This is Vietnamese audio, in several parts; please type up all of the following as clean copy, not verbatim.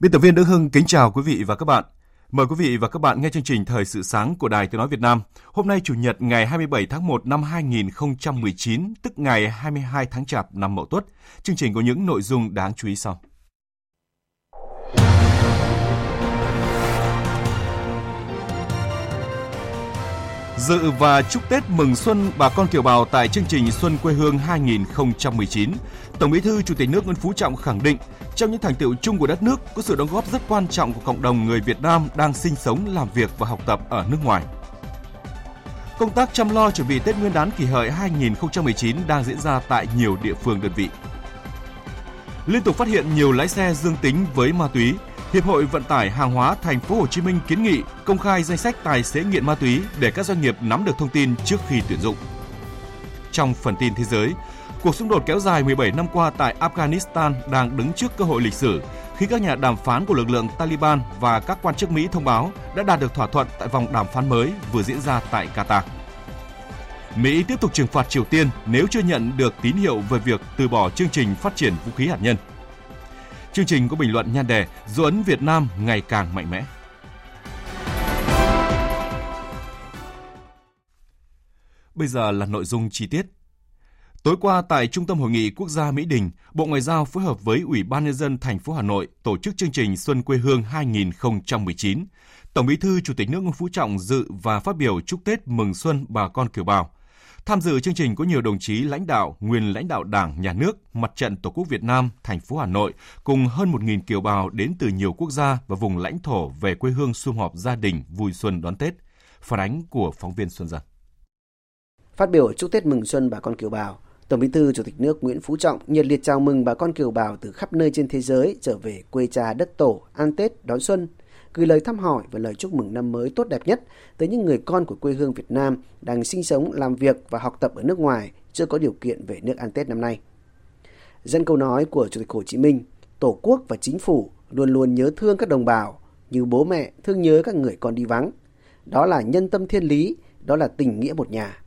Biên tập viên Đức Hưng kính chào quý vị và các bạn. Mời quý vị và các bạn nghe chương trình Thời sự sáng của Đài Tiếng nói Việt Nam. Hôm nay Chủ nhật ngày 27 tháng 1 năm 2019, tức ngày 22 tháng Chạp năm Mậu Tuất. Chương trình có những nội dung đáng chú ý sau. Dự và chúc Tết mừng xuân bà con kiều bào tại chương trình Xuân quê hương 2019, Tổng Bí thư Chủ tịch nước Nguyễn Phú Trọng khẳng định trong những thành tựu chung của đất nước có sự đóng góp rất quan trọng của cộng đồng người Việt Nam đang sinh sống, làm việc và học tập ở nước ngoài. Công tác chăm lo chuẩn bị Tết Nguyên đán Kỷ Hợi 2019 đang diễn ra tại nhiều địa phương, đơn vị. Liên tục phát hiện nhiều lái xe dương tính với ma túy. Hiệp hội Vận tải Hàng hóa Thành phố Hồ Chí Minh kiến nghị công khai danh sách tài xế nghiện ma túy để các doanh nghiệp nắm được thông tin trước khi tuyển dụng. Trong phần tin thế giới, cuộc xung đột kéo dài 17 năm qua tại Afghanistan đang đứng trước cơ hội lịch sử khi các nhà đàm phán của lực lượng Taliban và các quan chức Mỹ thông báo đã đạt được thỏa thuận tại vòng đàm phán mới vừa diễn ra tại Qatar. Mỹ tiếp tục trừng phạt Triều Tiên nếu chưa nhận được tín hiệu về việc từ bỏ chương trình phát triển vũ khí hạt nhân. Chương trình có bình luận nhan đề dấu ấn Việt Nam ngày càng mạnh mẽ. Bây giờ là nội dung chi tiết. Tối qua tại Trung tâm Hội nghị Quốc gia Mỹ Đình, Bộ Ngoại giao phối hợp với Ủy ban Nhân dân thành phố Hà Nội tổ chức chương trình Xuân quê hương 2019. Tổng Bí thư Chủ tịch nước Nguyễn Phú Trọng dự và phát biểu chúc Tết mừng xuân bà con kiều bào. Tham dự chương trình có nhiều đồng chí lãnh đạo, nguyên lãnh đạo Đảng, Nhà nước, Mặt trận Tổ quốc Việt Nam, thành phố Hà Nội cùng hơn 1.000 kiều bào đến từ nhiều quốc gia và vùng lãnh thổ về quê hương sum họp gia đình vui xuân đón Tết. Phản ánh của phóng viên Xuân Dân. Phát biểu chúc Tết mừng xuân bà con kiều bào, Tổng Bí thư Chủ tịch nước Nguyễn Phú Trọng nhiệt liệt chào mừng bà con kiều bào từ khắp nơi trên thế giới trở về quê cha đất tổ ăn Tết đón xuân, gửi lời thăm hỏi và lời chúc mừng năm mới tốt đẹp nhất tới những người con của quê hương Việt Nam đang sinh sống, làm việc và học tập ở nước ngoài chưa có điều kiện về nước ăn Tết năm nay. Dẫn câu nói của Chủ tịch Hồ Chí Minh, Tổ quốc và Chính phủ luôn luôn nhớ thương các đồng bào như bố mẹ thương nhớ các người con đi vắng. Đó là nhân tâm thiên lý, đó là tình nghĩa một nhà.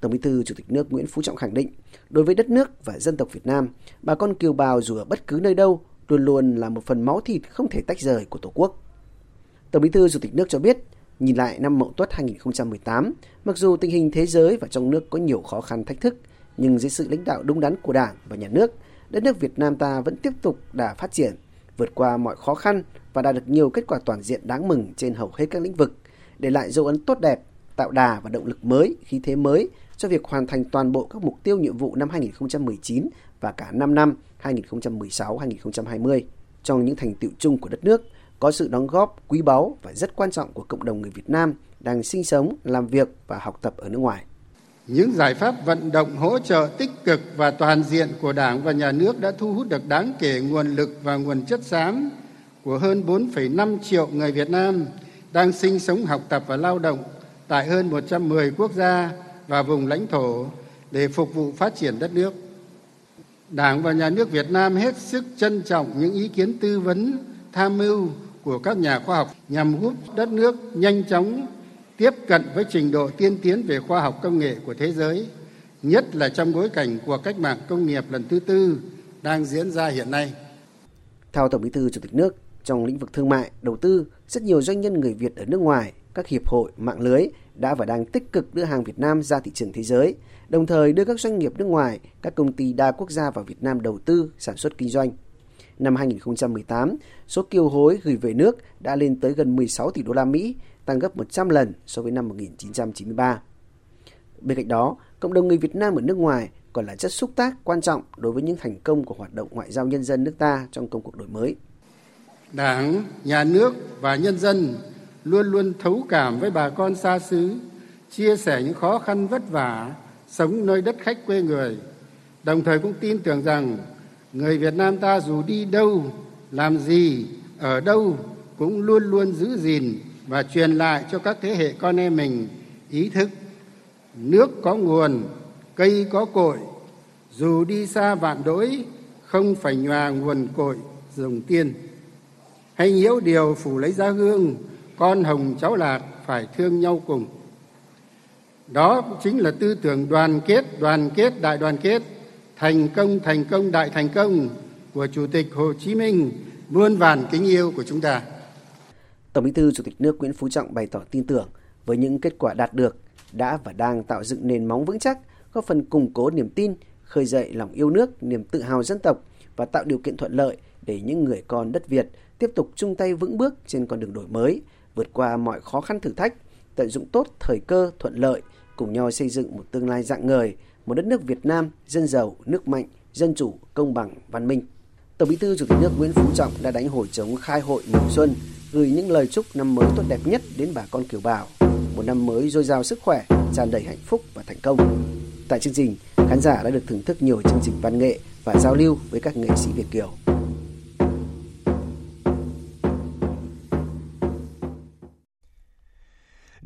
Tổng Bí thư Chủ tịch nước Nguyễn Phú Trọng khẳng định, đối với đất nước và dân tộc Việt Nam, bà con kiều bào dù ở bất cứ nơi đâu luôn luôn là một phần máu thịt không thể tách rời của Tổ quốc. Tổng Bí thư Chủ tịch nước cho biết, nhìn lại năm Mậu Tuất 2018, mặc dù tình hình thế giới và trong nước có nhiều khó khăn thách thức, nhưng dưới sự lãnh đạo đúng đắn của Đảng và Nhà nước, đất nước Việt Nam ta vẫn tiếp tục đã phát triển, vượt qua mọi khó khăn và đạt được nhiều kết quả toàn diện đáng mừng trên hầu hết các lĩnh vực, để lại dấu ấn tốt đẹp, tạo đà và động lực mới, khí thế mới cho việc hoàn thành toàn bộ các mục tiêu nhiệm vụ năm 2019 và cả 5 năm 2016-2020. Trong những thành tựu chung của đất nước, có sự đóng góp quý báu và rất quan trọng của cộng đồng người Việt Nam đang sinh sống, làm việc và học tập ở nước ngoài. Những giải pháp vận động hỗ trợ tích cực và toàn diện của Đảng và Nhà nước đã thu hút được đáng kể nguồn lực và nguồn chất xám của hơn 4,5 triệu người Việt Nam đang sinh sống, học tập và lao động tại hơn 110 quốc gia và vùng lãnh thổ để phục vụ phát triển đất nước. Đảng và Nhà nước Việt Nam hết sức trân trọng những ý kiến tư vấn, tham mưu của các nhà khoa học nhằm giúp đất nước nhanh chóng tiếp cận với trình độ tiên tiến về khoa học công nghệ của thế giới, nhất là trong bối cảnh của cách mạng công nghiệp lần thứ tư đang diễn ra hiện nay. Theo Tổng Bí thư Chủ tịch nước, trong lĩnh vực thương mại, đầu tư, rất nhiều doanh nhân người Việt ở nước ngoài, các hiệp hội, mạng lưới đã và đang tích cực đưa hàng Việt Nam ra thị trường thế giới, đồng thời đưa các doanh nghiệp nước ngoài, các công ty đa quốc gia vào Việt Nam đầu tư, sản xuất kinh doanh. Năm 2018, số kiều hối gửi về nước đã lên tới gần 16 tỷ đô la Mỹ, tăng gấp 100 lần so với năm 1993. Bên cạnh đó, cộng đồng người Việt Nam ở nước ngoài còn là chất xúc tác quan trọng đối với những thành công của hoạt động ngoại giao nhân dân nước ta trong công cuộc đổi mới. Đảng, nhà nước và nhân dân luôn luôn thấu cảm với bà con xa xứ, chia sẻ những khó khăn vất vả, sống nơi đất khách quê người. Đồng thời cũng tin tưởng rằng người Việt Nam ta dù đi đâu, làm gì, ở đâu cũng luôn luôn giữ gìn và truyền lại cho các thế hệ con em mình ý thức nước có nguồn, cây có cội, dù đi xa vạn đỗi không phải nhòa nguồn cội rồng tiên. Hay nhiễu điều phủ lấy giá hương, con hồng cháu lạt phải thương nhau cùng. Đó chính là tư tưởng đoàn kết đại đoàn kết, thành công đại thành công của Chủ tịch Hồ Chí Minh muôn vàn kính yêu của chúng ta. Tổng Bí thư Chủ tịch nước Nguyễn Phú Trọng bày tỏ tin tưởng với những kết quả đạt được đã và đang tạo dựng nền móng vững chắc, góp phần củng cố niềm tin, khơi dậy lòng yêu nước, niềm tự hào dân tộc và tạo điều kiện thuận lợi để những người con đất Việt tiếp tục chung tay vững bước trên con đường đổi mới, vượt qua mọi khó khăn thử thách, tận dụng tốt thời cơ thuận lợi, cùng nhau xây dựng một tương lai rạng ngời, một đất nước Việt Nam dân giàu, nước mạnh, dân chủ, công bằng, văn minh. Tổng Bí thư Chủ tịch nước Nguyễn Phú Trọng đã đánh hồi trống khai hội mừng xuân, gửi những lời chúc năm mới tốt đẹp nhất đến bà con kiều bào, một năm mới dồi dào sức khỏe, tràn đầy hạnh phúc và thành công. Tại chương trình, khán giả đã được thưởng thức nhiều chương trình văn nghệ và giao lưu với các nghệ sĩ Việt kiều.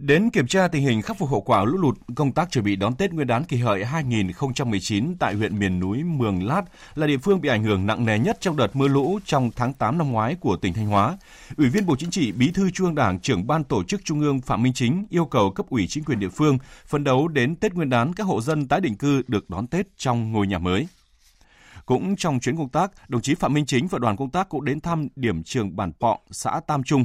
Đến kiểm tra tình hình khắc phục hậu quả lũ lụt, công tác chuẩn bị đón Tết Nguyên đán Kỷ Hợi 2019 tại huyện miền núi Mường Lát là địa phương bị ảnh hưởng nặng nề nhất trong đợt mưa lũ trong tháng 8 năm ngoái của tỉnh Thanh Hóa. Ủy viên Bộ Chính trị, Bí thư Trung ương Đảng, trưởng Ban Tổ chức Trung ương Phạm Minh Chính yêu cầu cấp ủy chính quyền địa phương phấn đấu đến Tết Nguyên đán các hộ dân tái định cư được đón Tết trong ngôi nhà mới. Cũng trong chuyến công tác, đồng chí Phạm Minh Chính và đoàn công tác cũng đến thăm điểm trường Bản Pọng, xã Tam Trung.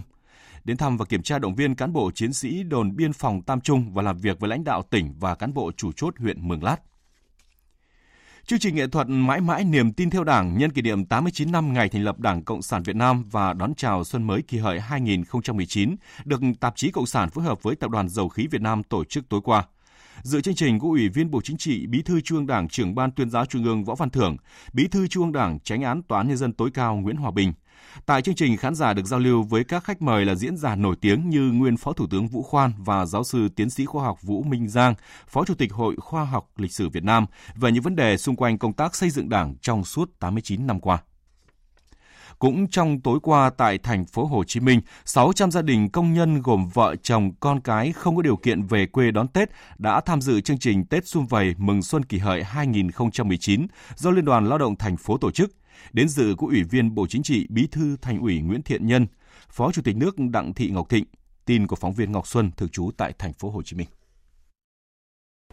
Đến thăm và kiểm tra động viên cán bộ chiến sĩ đồn biên phòng Tam Trung và làm việc với lãnh đạo tỉnh và cán bộ chủ chốt huyện Mường Lát. Chương trình nghệ thuật Mãi mãi niềm tin theo Đảng nhân kỷ niệm 89 năm ngày thành lập Đảng Cộng sản Việt Nam và đón chào xuân mới Kỷ Hợi 2019 được tạp chí Cộng sản phối hợp với Tập đoàn Dầu khí Việt Nam tổ chức tối qua. Dự chương trình có Ủy viên Bộ Chính trị, Bí thư Trung ương Đảng, trưởng Ban Tuyên giáo Trung ương Võ Văn Thưởng, Bí thư Trung ương Đảng, Chánh án Tòa án Nhân dân tối cao Nguyễn Hòa Bình. Tại chương trình, khán giả được giao lưu với các khách mời là diễn giả nổi tiếng như nguyên Phó Thủ tướng Vũ Khoan và giáo sư tiến sĩ khoa học Vũ Minh Giang, Phó Chủ tịch Hội Khoa học Lịch sử Việt Nam về những vấn đề xung quanh công tác xây dựng Đảng trong suốt 89 năm qua. Cũng trong tối qua tại thành phố Hồ Chí Minh, 600 gia đình công nhân gồm vợ, chồng, con cái không có điều kiện về quê đón Tết đã tham dự chương trình Tết sum vầy mừng xuân Kỷ Hợi 2019 do Liên đoàn Lao động thành phố tổ chức. Đến dự của Ủy viên Bộ Chính trị, Bí thư Thành ủy Nguyễn Thiện Nhân, Phó Chủ tịch nước Đặng Thị Ngọc Thịnh. Tin của phóng viên Ngọc Xuân thường trú tại thành phố Hồ Chí Minh.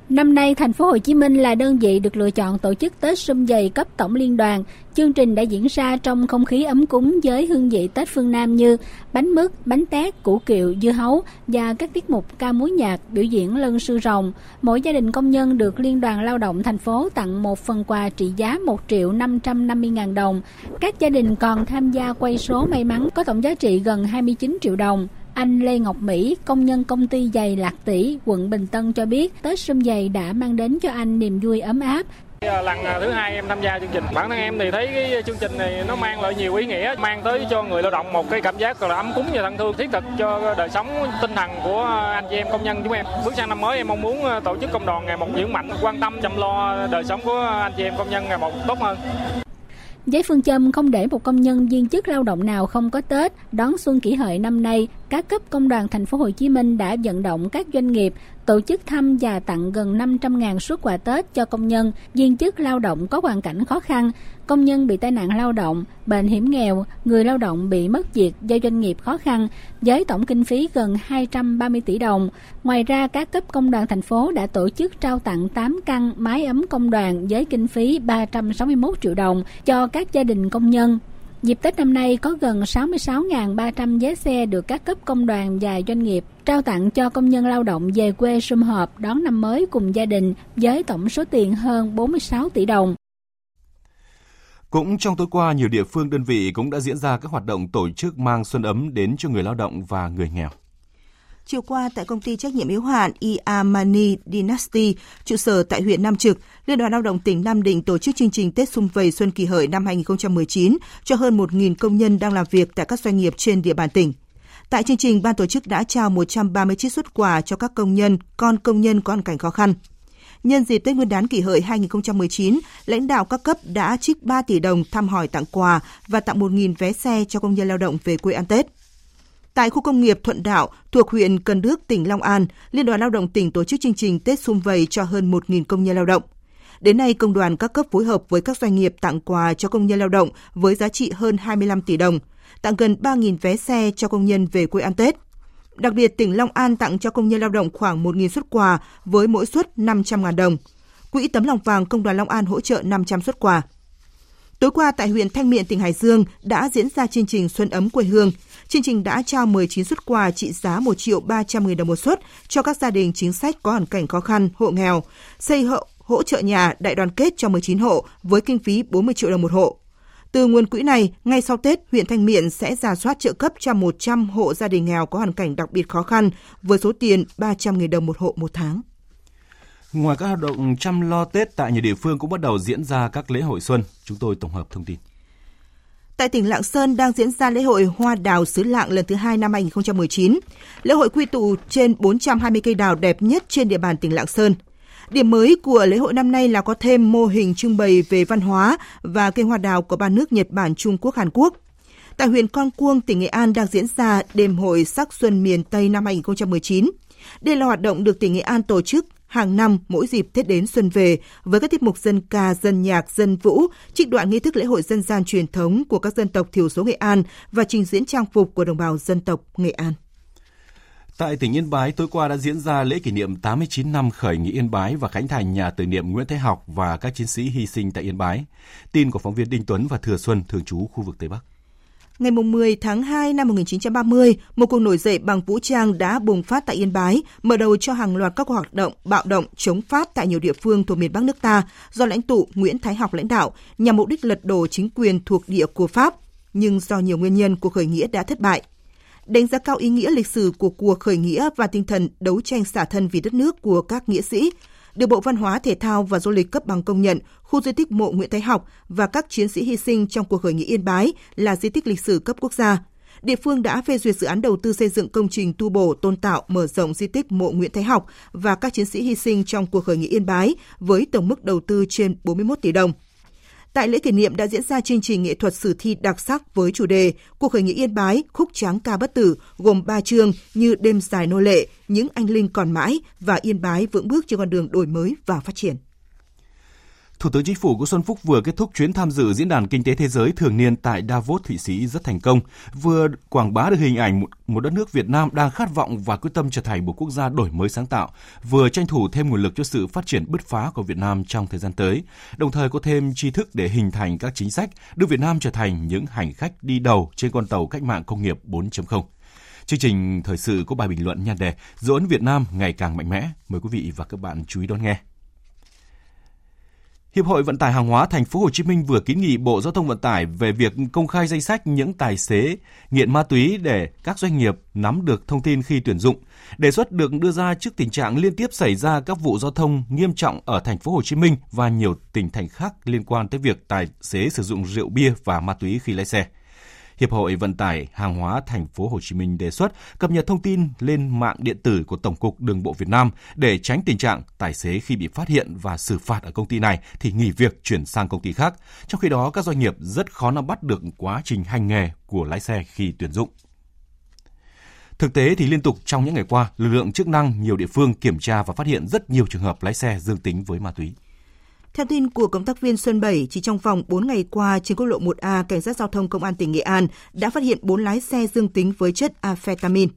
Năm nay, thành phố Hồ Chí Minh là đơn vị được lựa chọn tổ chức Tết sum vầy cấp Tổng Liên đoàn. Chương trình đã diễn ra trong không khí ấm cúng với hương vị Tết phương Nam như bánh mứt, bánh tét, củ kiệu, dưa hấu và các tiết mục ca múa nhạc, biểu diễn lân sư rồng. Mỗi gia đình công nhân được Liên đoàn Lao động thành phố tặng một phần quà trị giá 1.550.000 đồng. Các gia đình còn tham gia quay số may mắn có tổng giá trị gần 29 triệu đồng. Anh Lê Ngọc Mỹ, công nhân công ty giày Lạc Tỷ, quận Bình Tân cho biết Tết sum vầy đã mang đến cho anh niềm vui ấm áp. Lần thứ hai em tham gia chương trình, bản thân em thì thấy cái chương trình này nó mang lại nhiều ý nghĩa, mang tới cho người lao động một cái cảm giác là ấm cúng và thân thương, thiết thực cho đời sống tinh thần của anh chị em công nhân chúng em. Bước sang năm mới, em mong muốn tổ chức công đoàn ngày một vững mạnh, quan tâm chăm lo đời sống của anh chị em công nhân ngày một tốt hơn. Với phương châm không để một công nhân viên chức lao động nào không có Tết, đón xuân Kỷ Hợi năm nay, các cấp công đoàn thành phố Hồ Chí Minh đã vận động các doanh nghiệp tổ chức thăm và tặng gần 500.000 suất quà Tết cho công nhân, viên chức lao động có hoàn cảnh khó khăn, công nhân bị tai nạn lao động, bệnh hiểm nghèo, người lao động bị mất việc do doanh nghiệp khó khăn, với tổng kinh phí gần 230 tỷ đồng. Ngoài ra, các cấp công đoàn thành phố đã tổ chức trao tặng 8 căn mái ấm công đoàn với kinh phí 361 triệu đồng cho các gia đình công nhân. Dịp Tết năm nay có gần 66.300 vé xe được các cấp công đoàn và doanh nghiệp trao tặng cho công nhân lao động về quê sum họp đón năm mới cùng gia đình với tổng số tiền hơn 46 tỷ đồng. Cũng trong tối qua, nhiều địa phương đơn vị cũng đã diễn ra các hoạt động tổ chức mang xuân ấm đến cho người lao động và người nghèo. Chiều qua, tại công ty trách nhiệm hữu hạn Iamani Dynasty, trụ sở tại huyện Nam Trực, Liên đoàn Lao động tỉnh Nam Định tổ chức chương trình Tết Sum Vầy Xuân Kỷ Hợi năm 2019 cho hơn 1.000 công nhân đang làm việc tại các doanh nghiệp trên địa bàn tỉnh. Tại chương trình, ban tổ chức đã trao 130 chiếc xuất quà cho các công nhân có hoàn cảnh khó khăn. Nhân dịp Tết Nguyên đán Kỷ Hợi 2019, lãnh đạo các cấp đã trích 3 tỷ đồng thăm hỏi tặng quà và tặng 1.000 vé xe cho công nhân lao động về quê ăn Tết. Tại khu công nghiệp Thuận Đạo thuộc huyện Cần Đước, tỉnh Long An, Liên đoàn Lao động tỉnh tổ chức chương trình Tết Sum Vầy cho hơn 1.000 công nhân lao động. Đến nay, công đoàn các cấp phối hợp với các doanh nghiệp tặng quà cho công nhân lao động với giá trị hơn 25 tỷ đồng, tặng gần 3.000 vé xe cho công nhân về quê ăn Tết. Đặc biệt, tỉnh Long An tặng cho công nhân lao động khoảng 1.000 suất quà với mỗi suất 500.000 đồng. Quỹ Tấm Lòng Vàng Công đoàn Long An hỗ trợ 500 suất quà. Tối qua, tại huyện Thanh Miện, tỉnh Hải Dương đã diễn ra chương trình Xuân Ấm Quê Hương. Chương trình đã trao 19 suất quà trị giá 1.300.000 đồng một suất cho các gia đình chính sách có hoàn cảnh khó khăn, hộ nghèo, xây hỗ trợ nhà đại đoàn kết cho 19 hộ với kinh phí 40 triệu đồng một hộ. Từ nguồn quỹ này, ngay sau Tết, huyện Thanh Miện sẽ rà soát trợ cấp cho 100 hộ gia đình nghèo có hoàn cảnh đặc biệt khó khăn với số tiền 300.000 đồng một hộ một tháng. Ngoài các hoạt động chăm lo Tết, tại nhiều địa phương cũng bắt đầu diễn ra các lễ hội xuân. Chúng tôi tổng hợp thông tin. Tại tỉnh Lạng Sơn đang diễn ra lễ hội Hoa Đào xứ Lạng lần thứ 2 năm 2019. Lễ hội quy tụ trên 420 cây đào đẹp nhất trên địa bàn tỉnh Lạng Sơn. Điểm mới của lễ hội năm nay là có thêm mô hình trưng bày về văn hóa và cây hoa đào của ba nước Nhật Bản, Trung Quốc, Hàn Quốc. Tại huyện Con Cuông, tỉnh Nghệ An đang diễn ra đêm hội sắc xuân miền Tây năm 2019. Đây là hoạt động được tỉnh Nghệ An tổ chức hàng năm mỗi dịp Tết đến xuân về với các tiết mục dân ca, dân nhạc, dân vũ, trích đoạn nghi thức lễ hội dân gian truyền thống của các dân tộc thiểu số Nghệ An và trình diễn trang phục của đồng bào dân tộc Nghệ An. Tại tỉnh Yên Bái, tối qua đã diễn ra lễ kỷ niệm 89 năm khởi nghĩa Yên Bái và khánh thành nhà tưởng niệm Nguyễn Thái Học và các chiến sĩ hy sinh tại Yên Bái. Tin của phóng viên Đinh Tuấn và Thừa Xuân, thường trú khu vực Tây Bắc. Ngày 10 tháng 2 năm 1930, một cuộc nổi dậy bằng vũ trang đã bùng phát tại Yên Bái, mở đầu cho hàng loạt các hoạt động bạo động chống Pháp tại nhiều địa phương thuộc miền Bắc nước ta do lãnh tụ Nguyễn Thái Học lãnh đạo nhằm mục đích lật đổ chính quyền thuộc địa của Pháp, nhưng do nhiều nguyên nhân cuộc khởi nghĩa đã thất bại. Đánh giá cao ý nghĩa lịch sử của cuộc khởi nghĩa và tinh thần đấu tranh xả thân vì đất nước của các nghĩa sĩ, được Bộ Văn hóa, Thể thao và Du lịch cấp bằng công nhận, khu di tích mộ Nguyễn Thái Học và các chiến sĩ hy sinh trong cuộc khởi nghĩa Yên Bái là di tích lịch sử cấp quốc gia. Địa phương đã phê duyệt dự án đầu tư xây dựng công trình tu bổ, tôn tạo, mở rộng di tích mộ Nguyễn Thái Học và các chiến sĩ hy sinh trong cuộc khởi nghĩa Yên Bái với tổng mức đầu tư trên 41 tỷ đồng. Tại lễ kỷ niệm đã diễn ra chương trình nghệ thuật sử thi đặc sắc với chủ đề Cuộc khởi nghĩa Yên Bái, khúc tráng ca bất tử gồm 3 chương như Đêm dài nô lệ, Những anh linh còn mãi và Yên Bái vững bước trên con đường đổi mới và phát triển. Thủ tướng Chính phủ Nguyễn Xuân Phúc vừa kết thúc chuyến tham dự Diễn đàn Kinh tế Thế giới thường niên tại Davos, Thụy Sĩ rất thành công, vừa quảng bá được hình ảnh một đất nước Việt Nam đang khát vọng và quyết tâm trở thành một quốc gia đổi mới sáng tạo, vừa tranh thủ thêm nguồn lực cho sự phát triển bứt phá của Việt Nam trong thời gian tới, đồng thời có thêm tri thức để hình thành các chính sách, đưa Việt Nam trở thành những hành khách đi đầu trên con tàu cách mạng công nghiệp 4.0. Chương trình thời sự có bài bình luận nhan đề Dấu ấn Việt Nam ngày càng mạnh mẽ. Mời quý vị và các bạn chú ý đón nghe. Hiệp hội Vận tải hàng hóa Thành phố Hồ Chí Minh vừa kiến nghị Bộ Giao thông Vận tải về việc công khai danh sách những tài xế nghiện ma túy để các doanh nghiệp nắm được thông tin khi tuyển dụng. Đề xuất được đưa ra trước tình trạng liên tiếp xảy ra các vụ giao thông nghiêm trọng ở Thành phố Hồ Chí Minh và nhiều tỉnh thành khác liên quan tới việc tài xế sử dụng rượu bia và ma túy khi lái xe. Hiệp hội Vận tải hàng hóa Thành phố Hồ Chí Minh đề xuất cập nhật thông tin lên mạng điện tử của Tổng cục Đường bộ Việt Nam để tránh tình trạng tài xế khi bị phát hiện và xử phạt ở công ty này thì nghỉ việc chuyển sang công ty khác. Trong khi đó, các doanh nghiệp rất khó nắm bắt được quá trình hành nghề của lái xe khi tuyển dụng. Thực tế thì liên tục trong những ngày qua, lực lượng chức năng nhiều địa phương kiểm tra và phát hiện rất nhiều trường hợp lái xe dương tính với ma túy. Theo tin của cộng tác viên Xuân Bảy, chỉ trong vòng 4 ngày qua trên quốc lộ 1A, Cảnh sát giao thông Công an tỉnh Nghệ An đã phát hiện 4 lái xe dương tính với chất amphetamine.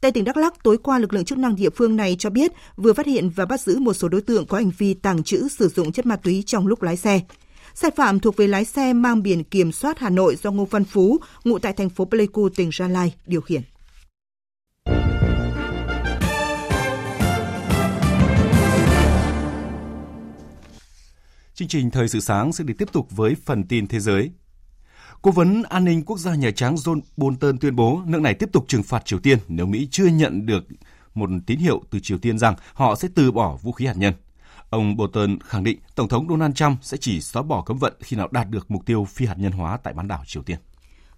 Tại tỉnh Đắk Lắk, tối qua lực lượng chức năng địa phương này cho biết vừa phát hiện và bắt giữ một số đối tượng có hành vi tàng trữ sử dụng chất ma túy trong lúc lái xe. Sai phạm thuộc về lái xe mang biển kiểm soát Hà Nội do Ngô Văn Phú, ngụ tại thành phố Pleiku, tỉnh Gia Lai, điều khiển. Chương trình Thời sự sáng sẽ được tiếp tục với phần tin thế giới. Cố vấn an ninh quốc gia Nhà Trắng John Bolton tuyên bố nước này tiếp tục trừng phạt Triều Tiên nếu Mỹ chưa nhận được một tín hiệu từ Triều Tiên rằng họ sẽ từ bỏ vũ khí hạt nhân. Ông Bolton khẳng định Tổng thống Donald Trump sẽ chỉ xóa bỏ cấm vận khi nào đạt được mục tiêu phi hạt nhân hóa tại bán đảo Triều Tiên.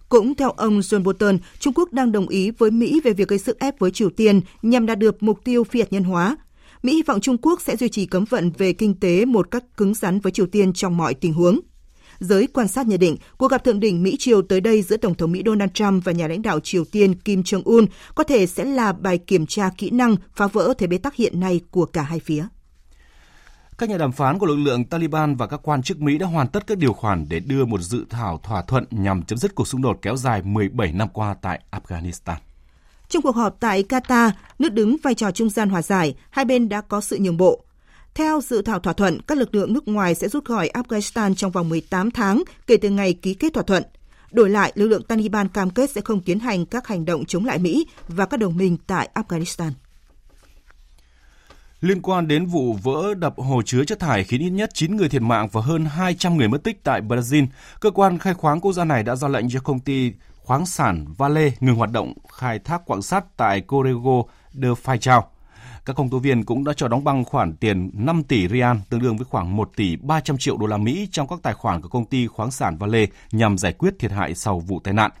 Cũng theo ông John Bolton, Trung Quốc đang đồng ý với Mỹ về việc gây sức ép với Triều Tiên nhằm đạt được mục tiêu phi hạt nhân hóa. Mỹ hy vọng Trung Quốc sẽ duy trì cấm vận về kinh tế một cách cứng rắn với Triều Tiên trong mọi tình huống. Giới quan sát nhận định, cuộc gặp thượng đỉnh Mỹ-Triều tới đây giữa Tổng thống Mỹ Donald Trump và nhà lãnh đạo Triều Tiên Kim Jong-un có thể sẽ là bài kiểm tra kỹ năng phá vỡ thế bế tắc hiện nay của cả hai phía. Các nhà đàm phán của lực lượng Taliban và các quan chức Mỹ đã hoàn tất các điều khoản để đưa một dự thảo thỏa thuận nhằm chấm dứt cuộc xung đột kéo dài 17 năm qua tại Afghanistan. Trong cuộc họp tại Qatar, nước đứng vai trò trung gian hòa giải, hai bên đã có sự nhượng bộ. Theo dự thảo thỏa thuận, các lực lượng nước ngoài sẽ rút khỏi Afghanistan trong vòng 18 tháng kể từ ngày ký kết thỏa thuận. Đổi lại, lực lượng Taliban cam kết sẽ không tiến hành các hành động chống lại Mỹ và các đồng minh tại Afghanistan. Liên quan đến vụ vỡ đập hồ chứa chất thải khiến ít nhất 9 người thiệt mạng và hơn 200 người mất tích tại Brazil, cơ quan khai khoáng quốc gia này đã ra lệnh cho công ty khoáng sản Vale ngừng hoạt động khai thác quặng sắt tại Corrego do Fai Chau. Các công tố viên cũng đã cho đóng băng khoản tiền 5 tỷ rial tương đương với khoảng 1 tỷ 300 triệu đô la Mỹ trong các tài khoản của công ty khoáng sản Vale nhằm giải quyết thiệt hại sau vụ tai nạn.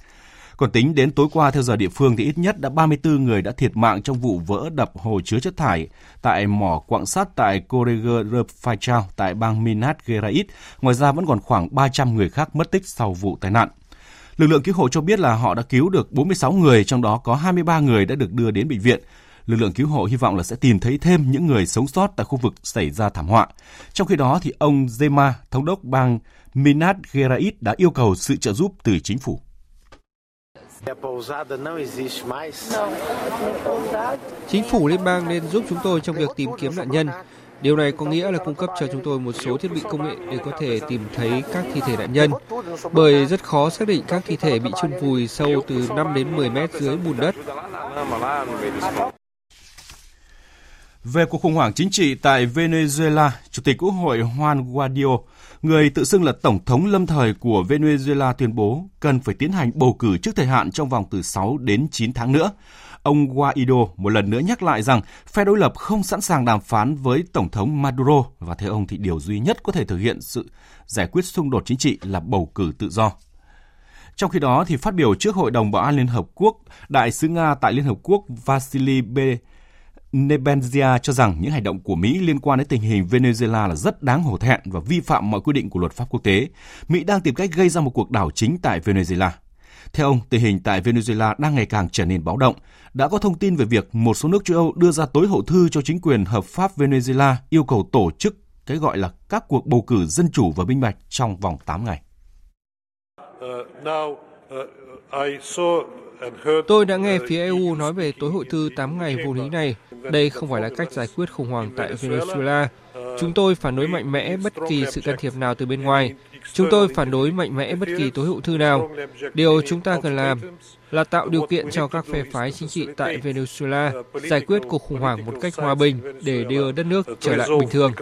Còn tính đến tối qua theo giờ địa phương thì ít nhất đã 34 người đã thiệt mạng trong vụ vỡ đập hồ chứa chất thải tại mỏ quặng sắt tại Corrego do Fai Chau tại bang Minas Gerais. Ngoài ra vẫn còn khoảng 300 người khác mất tích sau vụ tai nạn. Lực lượng cứu hộ cho biết là họ đã cứu được 46 người, trong đó có 23 người đã được đưa đến bệnh viện. Lực lượng cứu hộ hy vọng là sẽ tìm thấy thêm những người sống sót tại khu vực xảy ra thảm họa. Trong khi đó, thì ông Zema, thống đốc bang Minas Gerais đã yêu cầu sự trợ giúp từ chính phủ. Chính phủ liên bang nên giúp chúng tôi trong việc tìm kiếm nạn nhân. Điều này có nghĩa là cung cấp cho chúng tôi một số thiết bị công nghệ để có thể tìm thấy các thi thể nạn nhân, bởi rất khó xác định các thi thể bị chôn vùi sâu từ 5 đến 10 mét dưới bùn đất. Về cuộc khủng hoảng chính trị tại Venezuela, Chủ tịch Quốc hội Juan Guaido, người tự xưng là Tổng thống lâm thời của Venezuela, tuyên bố cần phải tiến hành bầu cử trước thời hạn trong vòng từ 6 đến 9 tháng nữa. Ông Guaido một lần nữa nhắc lại rằng phe đối lập không sẵn sàng đàm phán với Tổng thống Maduro và theo ông thì điều duy nhất có thể thực hiện sự giải quyết xung đột chính trị là bầu cử tự do. Trong khi đó, thì phát biểu trước Hội đồng Bảo an Liên Hợp Quốc, Đại sứ Nga tại Liên Hợp Quốc Vasily Nebenzia cho rằng những hành động của Mỹ liên quan đến tình hình Venezuela là rất đáng hổ thẹn và vi phạm mọi quy định của luật pháp quốc tế. Mỹ đang tìm cách gây ra một cuộc đảo chính tại Venezuela. Theo ông, tình hình tại Venezuela đang ngày càng trở nên báo động. Đã có thông tin về việc một số nước châu Âu đưa ra tối hậu thư cho chính quyền hợp pháp Venezuela yêu cầu tổ chức cái gọi là các cuộc bầu cử dân chủ và minh bạch trong vòng 8 ngày. Tôi đã nghe phía EU nói về tối hậu thư 8 ngày vô lý này. Đây không phải là cách giải quyết khủng hoảng tại Venezuela. Chúng tôi phản đối mạnh mẽ bất kỳ sự can thiệp nào từ bên ngoài. Chúng tôi phản đối mạnh mẽ bất kỳ tối hậu thư nào. Điều chúng ta cần làm là tạo điều kiện cho các phe phái chính trị tại Venezuela giải quyết cuộc khủng hoảng một cách hòa bình để đưa đất nước trở lại bình thường.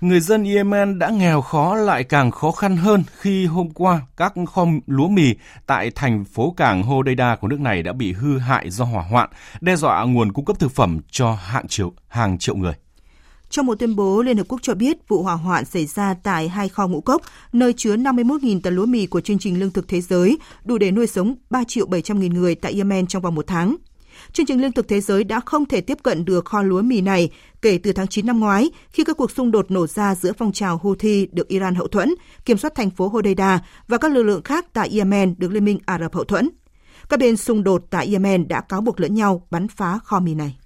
Người dân Yemen đã nghèo khó lại càng khó khăn hơn khi hôm qua các khom lúa mì tại thành phố cảng Hodeida của nước này đã bị hư hại do hỏa hoạn, đe dọa nguồn cung cấp thực phẩm cho hàng triệu người. Trong một tuyên bố, Liên Hợp Quốc cho biết vụ hỏa hoạn xảy ra tại hai kho ngũ cốc, nơi chứa 51.000 tấn lúa mì của chương trình lương thực thế giới, đủ để nuôi sống 3.700.000 người tại Yemen trong vòng một tháng. Chương trình lương thực thế giới đã không thể tiếp cận được kho lúa mì này kể từ tháng 9 năm ngoái, khi các cuộc xung đột nổ ra giữa phong trào Houthi được Iran hậu thuẫn, kiểm soát thành phố Hodeida và các lực lượng khác tại Yemen được Liên minh Ả Rập hậu thuẫn. Các bên xung đột tại Yemen đã cáo buộc lẫn nhau bắn phá kho mì này.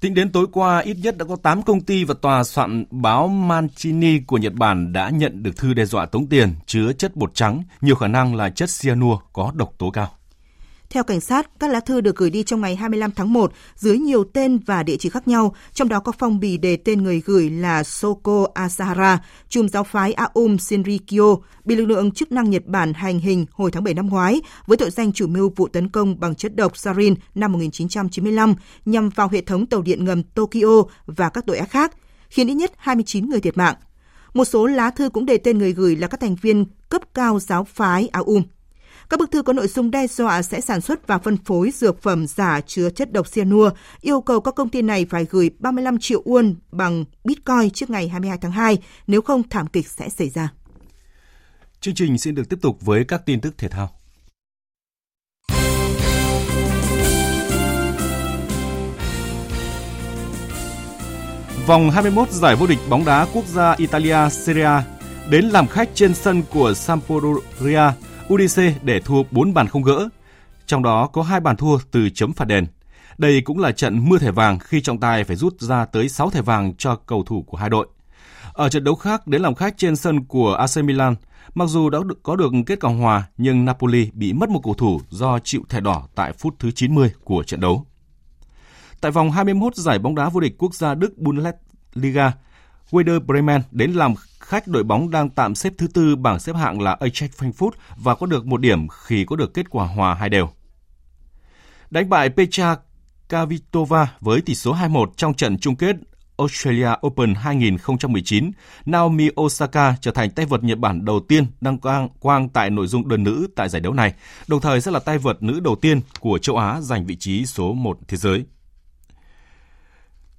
Tính đến tối qua, ít nhất đã có 8 công ty và tòa soạn báo Mancini của Nhật Bản đã nhận được thư đe dọa tống tiền chứa chất bột trắng, nhiều khả năng là chất cyanua có độc tố cao. Theo cảnh sát, các lá thư được gửi đi trong ngày 25 tháng 1 dưới nhiều tên và địa chỉ khác nhau, trong đó có phong bì đề tên người gửi là Soko Asahara, trùm giáo phái Aum Shinrikyo, bị lực lượng chức năng Nhật Bản hành hình hồi tháng 7 năm ngoái với tội danh chủ mưu vụ tấn công bằng chất độc sarin năm 1995 nhằm vào hệ thống tàu điện ngầm Tokyo và các tội ác khác, khiến ít nhất 29 người thiệt mạng. Một số lá thư cũng đề tên người gửi là các thành viên cấp cao giáo phái Aum. Các bức thư có nội dung đe dọa sẽ sản xuất và phân phối dược phẩm giả chứa chất độc cyanua, yêu cầu các công ty này phải gửi 35 triệu won bằng Bitcoin trước ngày 22 tháng 2, nếu không thảm kịch sẽ xảy ra. Chương trình xin được tiếp tục với các tin tức thể thao. Vòng 21 giải vô địch bóng đá quốc gia Italia Serie A đến làm khách trên sân của Sampdoria Udinese để thua 4 bàn không gỡ, trong đó có 2 bàn thua từ chấm phạt đền. Đây cũng là trận mưa thẻ vàng khi trọng tài phải rút ra tới 6 thẻ vàng cho cầu thủ của hai đội. Ở trận đấu khác, đến làm khách trên sân của AC Milan, mặc dù đã có được kết quả hòa nhưng Napoli bị mất một cầu thủ do chịu thẻ đỏ tại phút thứ 90 của trận đấu. Tại vòng 21 giải bóng đá vô địch quốc gia Đức Bundesliga, Werder Bremen đến làm khách đội bóng đang tạm xếp thứ tư bảng xếp hạng là Eintracht Frankfurt và có được một điểm khi có được kết quả hòa 2-2. Đánh bại Petra Kvitova với tỷ số 2-1 trong trận chung kết Australia Open 2019, Naomi Osaka trở thành tay vợt Nhật Bản đầu tiên đăng quang tại nội dung đơn nữ tại giải đấu này, đồng thời sẽ là tay vợt nữ đầu tiên của châu Á giành vị trí số 1 thế giới.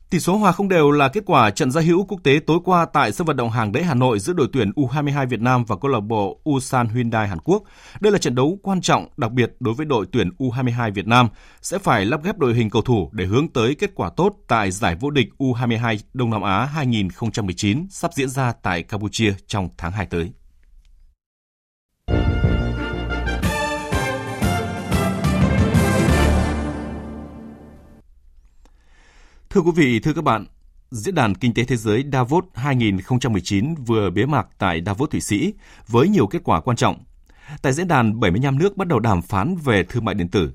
Tỷ số hòa không đều là kết quả trận giao hữu quốc tế tối qua tại sân vận động Hàng Đẫy Hà Nội giữa đội tuyển U22 Việt Nam và câu lạc bộ Ulsan Hyundai Hàn Quốc. Đây là trận đấu quan trọng, đặc biệt đối với đội tuyển U22 Việt Nam sẽ phải lắp ghép đội hình cầu thủ để hướng tới kết quả tốt tại giải vô địch U22 Đông Nam Á 2019 sắp diễn ra tại Campuchia trong tháng 2 tới. Thưa quý vị, thưa các bạn, Diễn đàn Kinh tế Thế giới Davos 2019 vừa bế mạc tại Davos, Thụy Sĩ với nhiều kết quả quan trọng. Tại diễn đàn, 75 nước bắt đầu đàm phán về thương mại điện tử.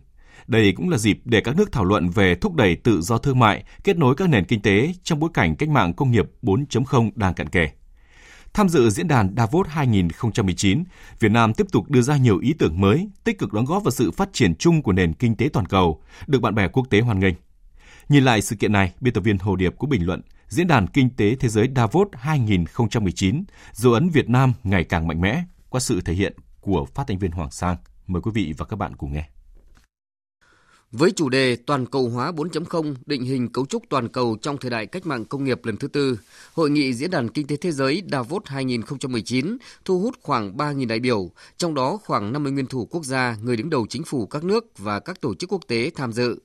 Đây cũng là dịp để các nước thảo luận về thúc đẩy tự do thương mại, kết nối các nền kinh tế trong bối cảnh cách mạng công nghiệp 4.0 đang cận kề. Tham dự Diễn đàn Davos 2019, Việt Nam tiếp tục đưa ra nhiều ý tưởng mới, tích cực đóng góp vào sự phát triển chung của nền kinh tế toàn cầu, được bạn bè quốc tế hoan nghênh. Nhìn lại sự kiện này, biên tập viên Hồ Điệp có bình luận Diễn đàn Kinh tế Thế giới Davos 2019, dấu ấn Việt Nam ngày càng mạnh mẽ qua sự thể hiện của phát thanh viên Hoàng Sang. Mời quý vị và các bạn cùng nghe. Với chủ đề Toàn cầu hóa 4.0, định hình cấu trúc toàn cầu trong thời đại cách mạng công nghiệp lần thứ tư, Hội nghị Diễn đàn Kinh tế Thế giới Davos 2019 thu hút khoảng 3.000 đại biểu, trong đó khoảng 50 nguyên thủ quốc gia, người đứng đầu chính phủ các nước và các tổ chức quốc tế tham dự.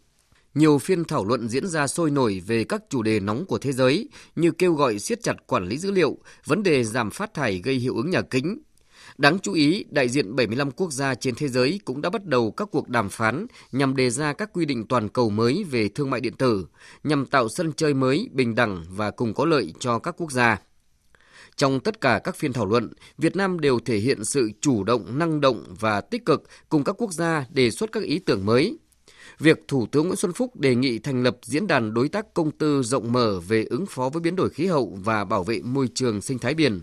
Nhiều phiên thảo luận diễn ra sôi nổi về các chủ đề nóng của thế giới như kêu gọi siết chặt quản lý dữ liệu, vấn đề giảm phát thải gây hiệu ứng nhà kính. Đáng chú ý, đại diện 75 quốc gia trên thế giới cũng đã bắt đầu các cuộc đàm phán nhằm đề ra các quy định toàn cầu mới về thương mại điện tử, nhằm tạo sân chơi mới, bình đẳng và cùng có lợi cho các quốc gia. Trong tất cả các phiên thảo luận, Việt Nam đều thể hiện sự chủ động, năng động và tích cực cùng các quốc gia đề xuất các ý tưởng mới. Việc Thủ tướng Nguyễn Xuân Phúc đề nghị thành lập Diễn đàn Đối tác Công tư rộng mở về ứng phó với biến đổi khí hậu và bảo vệ môi trường sinh thái biển,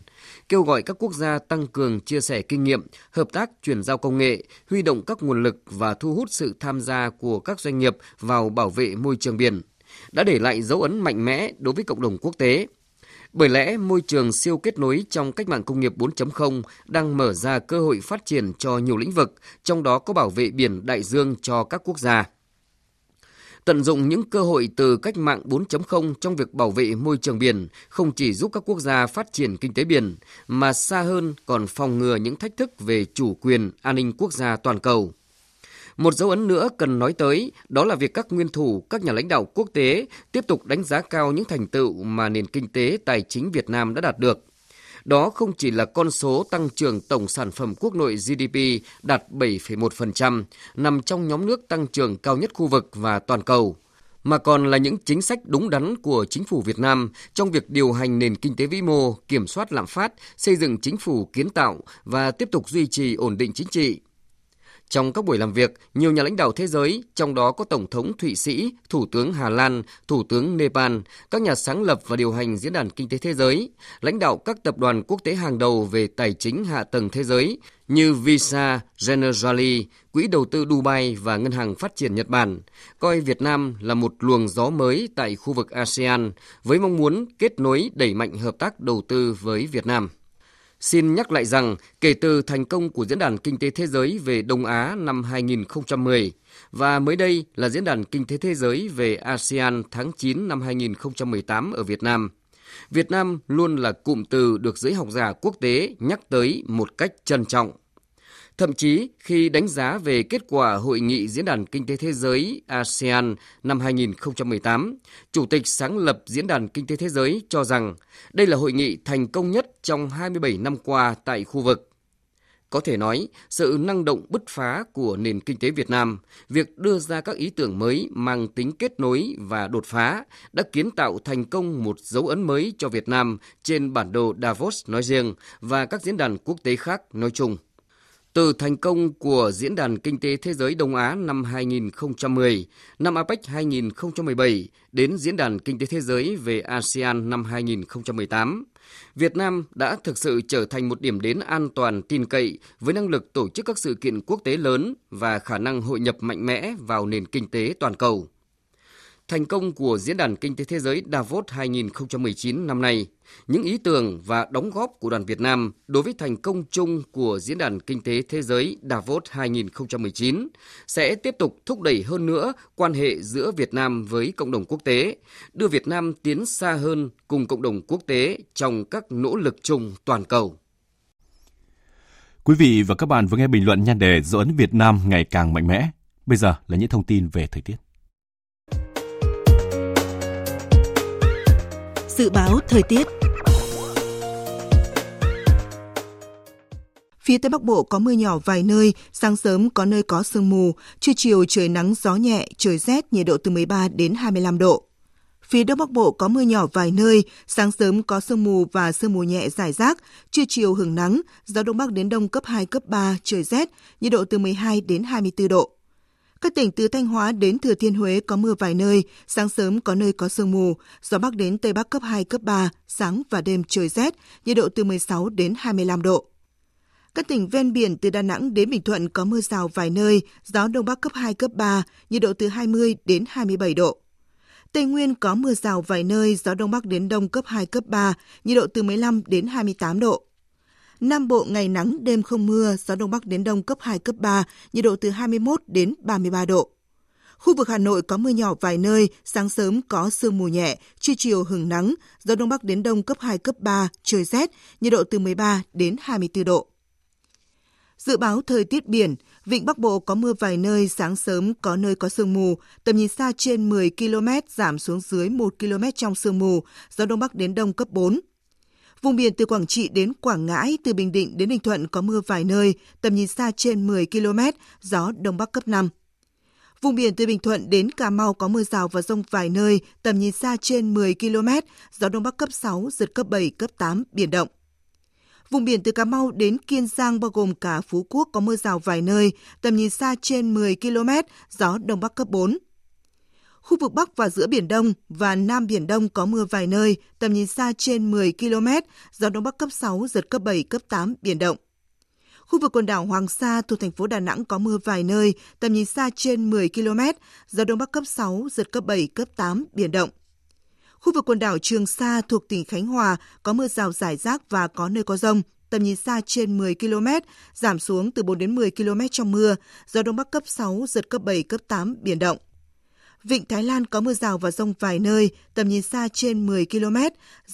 kêu gọi các quốc gia tăng cường chia sẻ kinh nghiệm, hợp tác chuyển giao công nghệ, huy động các nguồn lực và thu hút sự tham gia của các doanh nghiệp vào bảo vệ môi trường biển, đã để lại dấu ấn mạnh mẽ đối với cộng đồng quốc tế. Bởi lẽ, môi trường siêu kết nối trong cách mạng công nghiệp 4.0 đang mở ra cơ hội phát triển cho nhiều lĩnh vực, trong đó có bảo vệ biển đại dương cho các quốc gia. Tận dụng những cơ hội từ cách mạng 4.0 trong việc bảo vệ môi trường biển không chỉ giúp các quốc gia phát triển kinh tế biển, mà xa hơn còn phòng ngừa những thách thức về chủ quyền, an ninh quốc gia toàn cầu. Một dấu ấn nữa cần nói tới, đó là việc các nguyên thủ, các nhà lãnh đạo quốc tế tiếp tục đánh giá cao những thành tựu mà nền kinh tế tài chính Việt Nam đã đạt được. Đó không chỉ là con số tăng trưởng tổng sản phẩm quốc nội GDP đạt 7,1%, nằm trong nhóm nước tăng trưởng cao nhất khu vực và toàn cầu, mà còn là những chính sách đúng đắn của chính phủ Việt Nam trong việc điều hành nền kinh tế vĩ mô, kiểm soát lạm phát, xây dựng chính phủ kiến tạo và tiếp tục duy trì ổn định chính trị. Trong các buổi làm việc, nhiều nhà lãnh đạo thế giới, trong đó có Tổng thống Thụy Sĩ, Thủ tướng Hà Lan, Thủ tướng Nepal, các nhà sáng lập và điều hành Diễn đàn Kinh tế Thế giới, lãnh đạo các tập đoàn quốc tế hàng đầu về tài chính hạ tầng thế giới như Visa, Generali, Quỹ đầu tư Dubai và Ngân hàng Phát triển Nhật Bản, coi Việt Nam là một luồng gió mới tại khu vực ASEAN với mong muốn kết nối đẩy mạnh hợp tác đầu tư với Việt Nam. Xin nhắc lại rằng, kể từ thành công của Diễn đàn Kinh tế Thế giới về Đông Á năm 2010 và mới đây là Diễn đàn Kinh tế Thế giới về ASEAN tháng 9 năm 2018 ở Việt Nam luôn là cụm từ được giới học giả quốc tế nhắc tới một cách trân trọng. Thậm chí, khi đánh giá về kết quả Hội nghị Diễn đàn Kinh tế Thế giới ASEAN năm 2018, Chủ tịch sáng lập Diễn đàn Kinh tế Thế giới cho rằng đây là hội nghị thành công nhất trong 27 năm qua tại khu vực. Có thể nói, sự năng động bứt phá của nền kinh tế Việt Nam, việc đưa ra các ý tưởng mới mang tính kết nối và đột phá đã kiến tạo thành công một dấu ấn mới cho Việt Nam trên bản đồ Davos nói riêng và các diễn đàn quốc tế khác nói chung. Từ thành công của Diễn đàn Kinh tế Thế giới Đông Á năm 2010, năm APEC 2017 đến Diễn đàn Kinh tế Thế giới về ASEAN năm 2018, Việt Nam đã thực sự trở thành một điểm đến an toàn tin cậy với năng lực tổ chức các sự kiện quốc tế lớn và khả năng hội nhập mạnh mẽ vào nền kinh tế toàn cầu. Thành công của Diễn đàn Kinh tế Thế giới Davos 2019 năm nay, những ý tưởng và đóng góp của đoàn Việt Nam đối với thành công chung của Diễn đàn Kinh tế Thế giới Davos 2019 sẽ tiếp tục thúc đẩy hơn nữa quan hệ giữa Việt Nam với cộng đồng quốc tế, đưa Việt Nam tiến xa hơn cùng cộng đồng quốc tế trong các nỗ lực chung toàn cầu. Quý vị và các bạn vừa nghe bình luận nhan đề dấu ấn Việt Nam ngày càng mạnh mẽ. Bây giờ là những thông tin về thời tiết. Dự báo thời tiết. Phía Tây Bắc Bộ có mưa nhỏ vài nơi, sáng sớm có nơi có sương mù, trưa chiều trời nắng gió nhẹ, trời rét, nhiệt độ từ 13 đến 25 độ. Phía Đông Bắc Bộ có mưa nhỏ vài nơi, sáng sớm có sương mù và sương mù nhẹ rải rác, trưa chiều hưởng nắng, gió Đông Bắc đến Đông cấp 2, cấp 3, trời rét, nhiệt độ từ 12 đến 24 độ. Các tỉnh từ Thanh Hóa đến Thừa Thiên Huế có mưa vài nơi, sáng sớm có nơi có sương mù, gió Bắc đến Tây Bắc cấp 2, cấp 3, sáng và đêm trời rét, nhiệt độ từ 16 đến 25 độ. Các tỉnh ven biển từ Đà Nẵng đến Bình Thuận có mưa rào vài nơi, gió Đông Bắc cấp 2, cấp 3, nhiệt độ từ 20 đến 27 độ. Tây Nguyên có mưa rào vài nơi, gió Đông Bắc đến Đông cấp 2, cấp 3, nhiệt độ từ 15 đến 28 độ. Nam Bộ ngày nắng, đêm không mưa, gió Đông Bắc đến Đông cấp 2, cấp 3, nhiệt độ từ 21 đến 33 độ. Khu vực Hà Nội có mưa nhỏ vài nơi, sáng sớm có sương mù nhẹ, trưa chiều hửng nắng, gió Đông Bắc đến Đông cấp 2, cấp 3, trời rét, nhiệt độ từ 13 đến 24 độ. Dự báo thời tiết biển, vịnh Bắc Bộ có mưa vài nơi, sáng sớm có nơi có sương mù, tầm nhìn xa trên 10 km, giảm xuống dưới 1 km trong sương mù, gió Đông Bắc đến Đông cấp 4. Vùng biển từ Quảng Trị đến Quảng Ngãi, từ Bình Định đến Bình Thuận có mưa vài nơi, tầm nhìn xa trên 10 km, gió Đông Bắc cấp 5. Vùng biển từ Bình Thuận đến Cà Mau có mưa rào và dông vài nơi, tầm nhìn xa trên 10 km, gió Đông Bắc cấp 6, giật cấp 7, cấp 8, biển động. Vùng biển từ Cà Mau đến Kiên Giang bao gồm cả Phú Quốc có mưa rào vài nơi, tầm nhìn xa trên 10 km, gió Đông Bắc cấp 4. Khu vực Bắc và giữa Biển Đông và Nam Biển Đông có mưa vài nơi, tầm nhìn xa trên 10 km, gió Đông Bắc cấp 6, giật cấp 7, cấp 8, biển động. Khu vực quần đảo Hoàng Sa thuộc thành phố Đà Nẵng có mưa vài nơi, tầm nhìn xa trên 10 km, gió Đông Bắc cấp 6, giật cấp 7, cấp 8, biển động. Khu vực quần đảo Trường Sa thuộc tỉnh Khánh Hòa có mưa rào rải rác và có nơi có dông, tầm nhìn xa trên 10 km, giảm xuống từ 4 đến 10 km trong mưa, gió Đông Bắc cấp 6, giật cấp 7, cấp 8, biển động. Vịnh Thái Lan có mưa rào và dông vài nơi, tầm nhìn xa trên 10 km,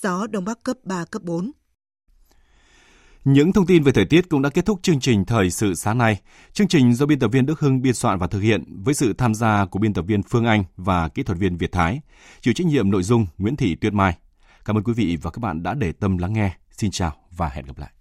gió Đông Bắc cấp 3, cấp 4. Những thông tin về thời tiết cũng đã kết thúc chương trình Thời sự sáng nay. Chương trình do biên tập viên Đức Hưng biên soạn và thực hiện với sự tham gia của biên tập viên Phương Anh và kỹ thuật viên Việt Thái, chịu trách nhiệm nội dung Nguyễn Thị Tuyết Mai. Cảm ơn quý vị và các bạn đã để tâm lắng nghe. Xin chào và hẹn gặp lại.